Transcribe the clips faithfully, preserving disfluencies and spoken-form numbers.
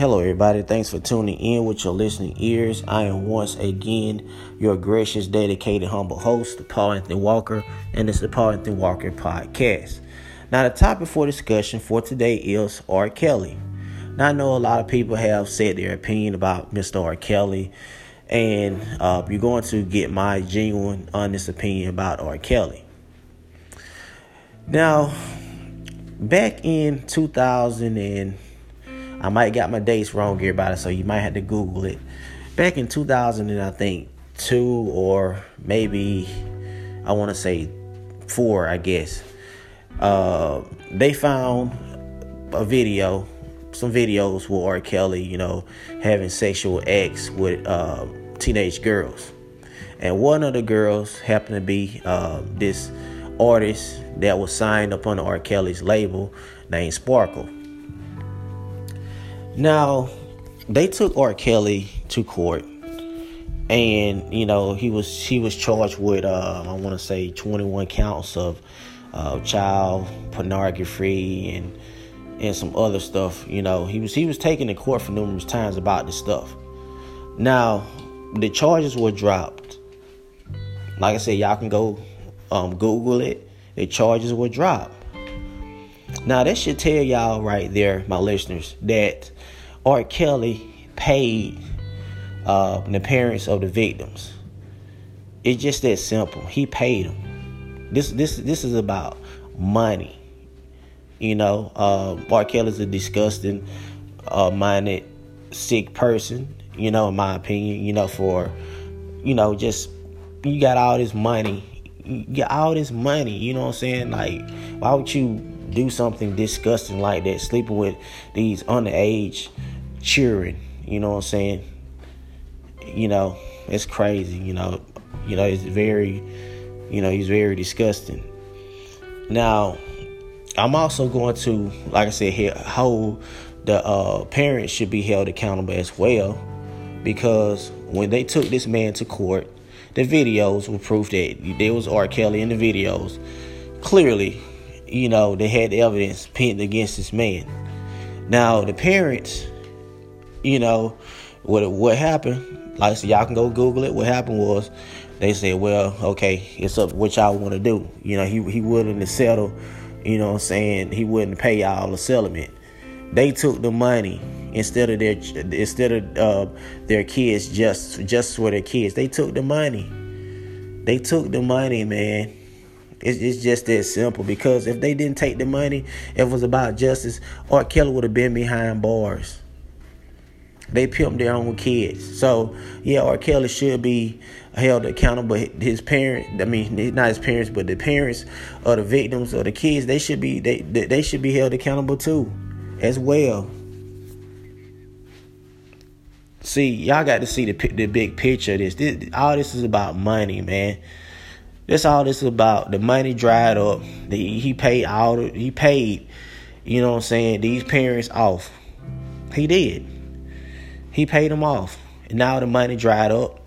Hello, everybody. Thanks for tuning in with your listening ears. I am once again your gracious, dedicated, humble host, Paul Anthony Walker, and it's the Paul Anthony Walker Podcast. Now, the topic for discussion for today is R. Kelly. Now, I know a lot of people have said their opinion about Mister R. Kelly, and uh, you're going to get my genuine, honest opinion about R. Kelly. Now, back in two thousand and I might got my dates wrong, everybody, so you might have to Google it. Back in two thousand, and I think two or maybe I want to say four, I guess. Uh, they found a video, some videos with R. Kelly, you know, having sexual acts with uh, teenage girls, and one of the girls happened to be uh, this artist that was signed up on R. Kelly's label named Sparkle. Now, they took R. Kelly to court, and, you know, he was he was charged with, uh, I want to say, twenty-one counts of uh, child pornography and and some other stuff. You know, he was he was taken to court for numerous times about this stuff. Now, the charges were dropped. Like I said, y'all can go um, Google it. The charges were dropped. Now, that should tell y'all right there, my listeners, that R. Kelly paid uh, the parents of the victims. It's just that simple. He paid them. This this this is about money. You know, uh, R. Kelly's a disgusting, uh, minded, sick person, you know, in my opinion, you know, for, you know, just, you got all this money. You got all this money, you know what I'm saying? Like, why would you do something disgusting like that, sleeping with these underage children? You know what I'm saying? You know, it's crazy. You know, you know, it's very, you know, he's very disgusting. Now, I'm also going to, like I said, here, hold the uh, parents should be held accountable as well, because when they took this man to court, the videos were proof that there was R. Kelly in the videos. Clearly, you know, they had the evidence pinned against this man. Now, the parents, you know, what what happened, like I said, y'all can go Google it. What happened was they said, well, okay, it's up to what y'all want to do. You know, he he wouldn't settle, you know what I'm saying? He wouldn't pay y'all a settlement. They took the money instead of their instead of uh, their kids, just, just for their kids. They took the money. They took the money, man. It's just that simple, because if they didn't take the money, if it was about justice, R. Kelly would have been behind bars. They pimped their own kids. So, yeah, R. Kelly should be held accountable. His parents, I mean, not his parents, but the parents of the victims or the kids, they should be they they should be held accountable too, as well. See, y'all got to see the the big picture of this. this all this is about money, man. That's all this is about. The money dried up. The, he paid all. The, he paid, you know what I'm saying, these parents off. He did. He paid them off. And now the money dried up,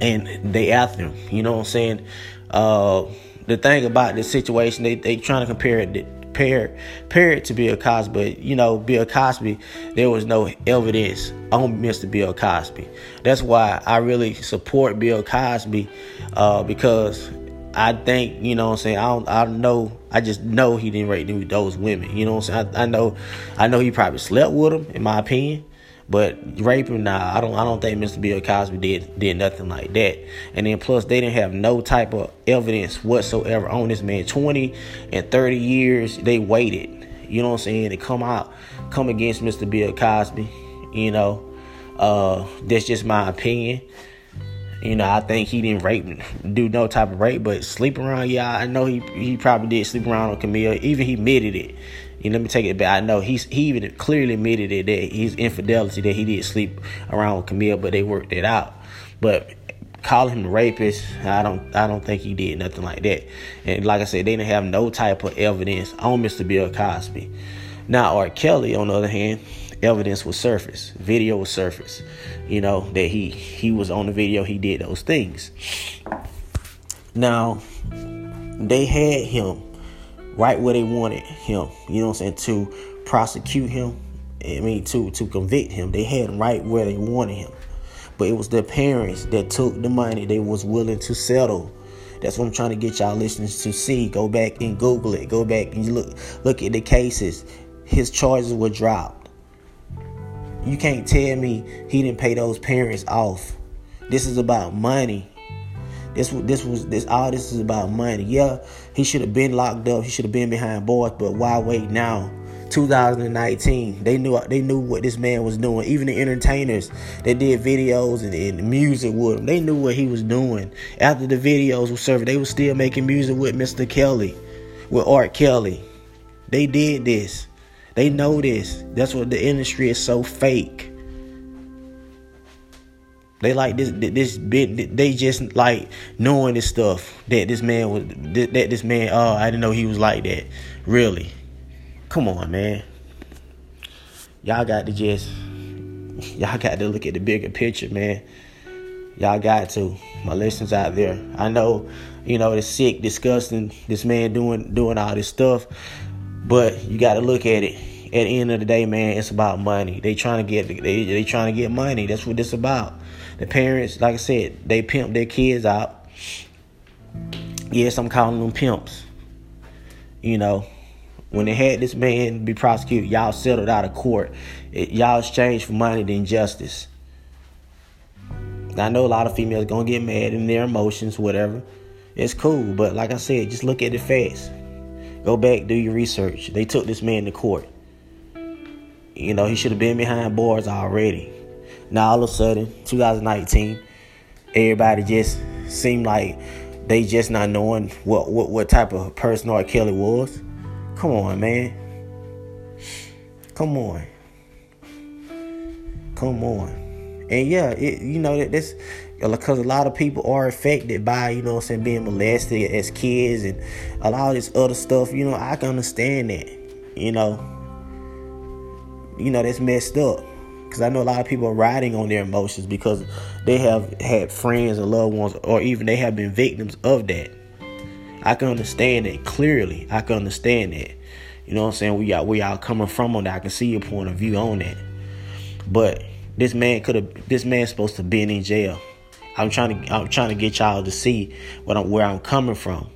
and they after him. You know what I'm saying? Uh, the thing about this situation, they they trying to compare it, compare, compare it to Bill Cosby. But, you know, Bill Cosby, there was no evidence on Mister Bill Cosby. That's why I really support Bill Cosby. Uh, because I think, you know what I'm saying, I don't, I don't know, I just know he didn't rape those women, you know what I'm saying, I, I know, I know he probably slept with them, in my opinion, but raping, nah, I don't, I don't think Mister Bill Cosby did, did nothing like that. And then plus, they didn't have no type of evidence whatsoever on this man. twenty and thirty years, they waited, you know what I'm saying, to come out, come against Mister Bill Cosby, you know, uh, that's just my opinion. You know, I think he didn't rape, do no type of rape, but sleep around, yeah, I know he he probably did sleep around on Camille. Even he admitted it. You know, let me take it back. I know he's, he even clearly admitted it, that his infidelity, that he did sleep around with Camille, but they worked it out. But calling him a rapist, I don't I don't think he did nothing like that. And like I said, they didn't have no type of evidence on Mister Bill Cosby. Now, R. Kelly, on the other hand, evidence was surfaced, video was surfaced, you know, that he he was on the video, he did those things. Now, they had him right where they wanted him, you know what I'm saying, to prosecute him I mean, to, to convict him. They had him right where they wanted him. But it was their parents that took the money they was willing to settle. That's what I'm trying to get y'all listeners to see. Go back and Google it. Go back and look look at the cases. His charges were dropped. You can't tell me he didn't pay those parents off. This is about money. This this was this all this is about money. Yeah, he should have been locked up. He should have been behind bars. But why wait now? two thousand nineteen, they knew they knew what this man was doing. Even the entertainers that did videos and, and music with him, they knew what he was doing. After the videos were served, they were still making music with Mister Kelly, with R. Kelly. They did this. They know this. That's what the industry is so fake. They like this. This bit. They just like knowing this stuff that this man was. That this man. Oh, I didn't know he was like that. Really. Come on, man. Y'all got to just, y'all got to look at the bigger picture, man. Y'all got to. My listeners out there, I know, you know, it's sick, disgusting, this man doing doing all this stuff. But you got to look at it. At the end of the day, man, it's about money. They trying to get, they, they trying to get money. That's what it's about. The parents, like I said, they pimp their kids out. Yes, I'm calling them pimps. You know. When they had this man be prosecuted, y'all settled out of court. It, y'all exchanged for money than justice. I know a lot of females going to get mad in their emotions, whatever. It's cool, but like I said, just look at the facts. Go back, do your research. They took this man to court. You know, he should have been behind bars already. Now, all of a sudden, two thousand nineteen, everybody just seemed like they just not knowing what, what, what type of person R. Kelly was. Come on, man. Come on. Come on. And yeah, it, you know, that this, because a lot of people are affected by, you know what I'm saying, being molested as kids and a lot of this other stuff. You know, I can understand that. You know, you know, that's messed up. Because I know a lot of people are riding on their emotions because they have had friends and loved ones, or even they have been victims of that. I can understand it clearly. I can understand that. You know what I'm saying? We y'all, where y'all coming from on that. I can see your point of view on that. But this man could have. This man's supposed to been in jail. I'm trying to. I'm trying to get y'all to see what I'm, where I'm coming from.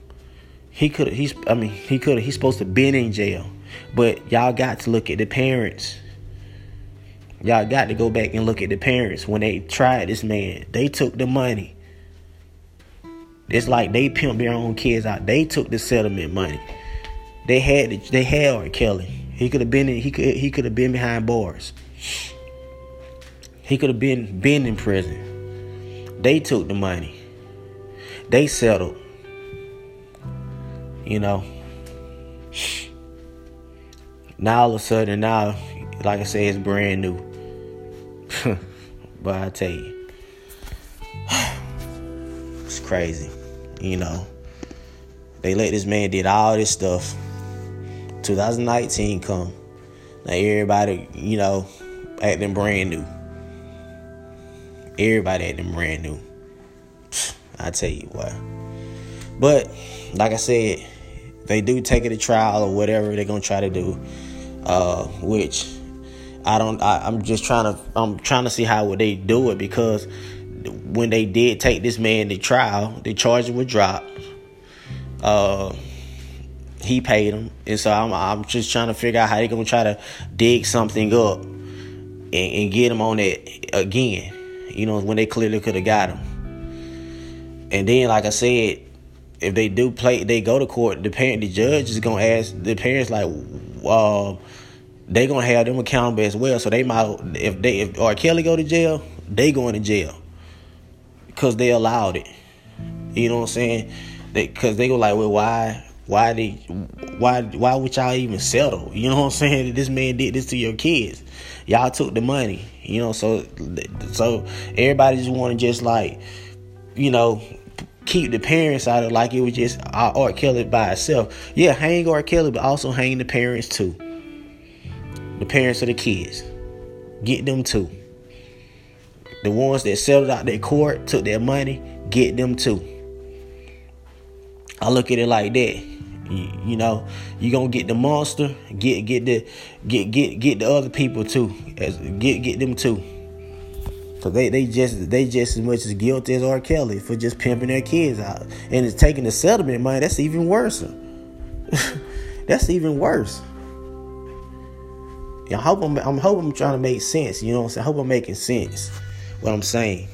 He could. He's. I mean, he could. He's supposed to been in jail. But y'all got to look at the parents. Y'all got to go back and look at the parents when they tried this man. They took the money. It's like they pimped their own kids out. They took the settlement money. They had it, they had R. Kelly. He could have been in, he could he could have been behind bars. He could have been been in prison. They took the money. They settled. You know. Now all of a sudden, now, like I say, it's brand new. But I tell you. It's crazy, you know. They let this man did all this stuff. twenty nineteen come. Now everybody, you know, acting brand new. Everybody acting brand new. I tell you what. But, like I said, they do take it to trial or whatever they're going to try to do. Uh, which, I don't, I, I'm just trying to, I'm trying to see how would they do it because when they did take this man to trial, the charges were dropped. Uh, he paid him, and so I'm, I'm just trying to figure out how they're gonna try to dig something up and, and get him on that again. You know, when they clearly could have got him. And then, like I said, if they do play, they go to court. The parent, the judge is gonna ask the parents, like, uh, they gonna have them accountable as well. So they might, if they, if R. Kelly go to jail, they going to jail. Because they allowed it. You know what I'm saying? Because they, they go like, well, why why, they, why why would y'all even settle? You know what I'm saying? This man did this to your kids. Y'all took the money. You know, so so everybody just want to just like, you know, keep the parents out of like it was just R. Kelly by itself. Yeah, hang R. Kelly, but also hang the parents too. The parents of the kids. Get them too. The ones that settled out their court, took their money, get them too. I look at it like that. You, you know, you gonna get the monster, get get the get get get the other people too, as get get them too. Cause they, they just they just as much as guilty as R. Kelly for just pimping their kids out, and it's taking the settlement money. That's even worse. That's even worse. Yeah, I hope I'm I'm hope I'm trying to make sense. You know what I'm saying? I hope I'm making sense what I'm saying.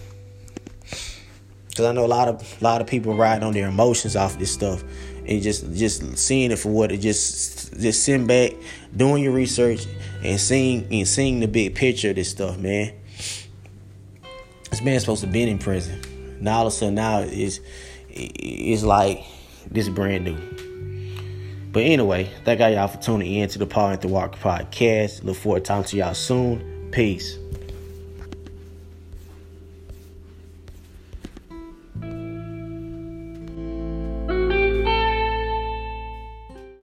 Cause I know a lot of a lot of people ride on their emotions off this stuff. And just, just seeing it for what it just, just sitting back, doing your research, and seeing and seeing the big picture of this stuff, man. This man's supposed to been in prison. Now all of a sudden, now it's, it's like this brand new. But anyway, thank y'all for tuning in to the Paul Anthony Walker podcast. Look forward to talking to y'all soon. Peace.